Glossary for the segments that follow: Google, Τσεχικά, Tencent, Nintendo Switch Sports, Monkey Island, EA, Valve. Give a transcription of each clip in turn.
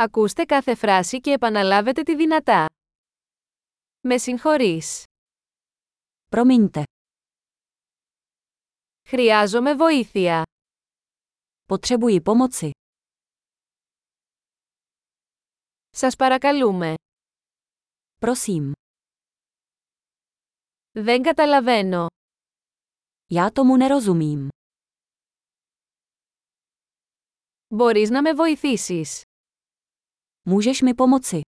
Ακούστε κάθε φράση και επαναλάβετε τη δυνατά. Με συγχωρείς. Προμείντε. Χρειάζομαι βοήθεια. Potřebuji pomoci. Σας παρακαλούμε. Prosím. Δεν καταλαβαίνω. Já tomu nerozumím. Μπορείς να με βοηθήσεις. Můžeš mi pomoci.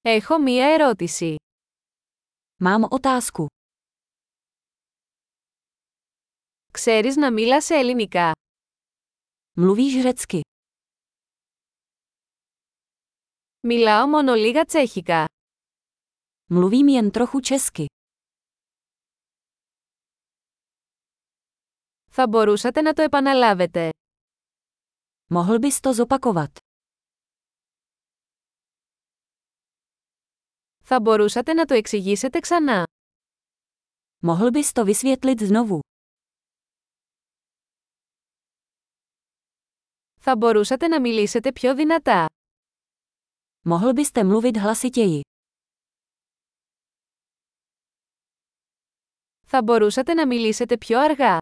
Έχω μία ερώτηση. Mám otázku. Ξέρεις να μίλας ελληνικά. Mluvíš řecky. Μιλάω μόνο λίγα τσέχικα. Mluvím jen trochu česky. Θα μπορούσατε να το επαναλάβετε. Mohl bys to zopakovat. Θα μπορούσατε να το εξηγήσετε ξανά. Mohl bys to vysvětlit znovu. Θα μπορούσατε να μιλήσετε πιο δυνατά. Mohl byste mluvit hlasitěji. Θα μπορούσατε να μιλήσετε πιο αργά.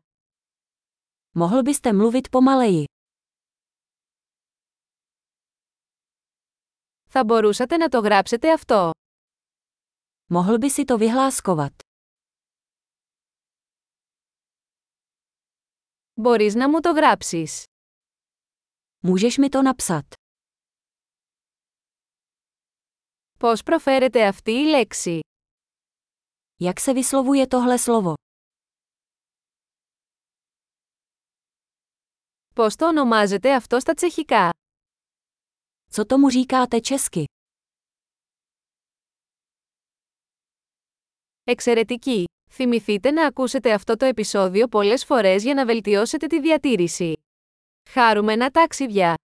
Mohl byste mluvit pomaleji. Θα μπορούσατε να το γράψετε αυτό. Mohl by si to vyhláskovat. Μπορείς να μου το γράψεις. Můžeš mi to napsat. Πώς προφέρεται αυτή η λέξη? Jak se vyslovuje tohle slovo? Πώς το ονομάζετε αυτό στα τσεχικά? Co tomu říkáte česky? Εξαιρετική! Θυμηθείτε να ακούσετε αυτό το επεισόδιο πολλές φορές για να βελτιώσετε τη διατήρηση. Χαρούμενα ταξίδια!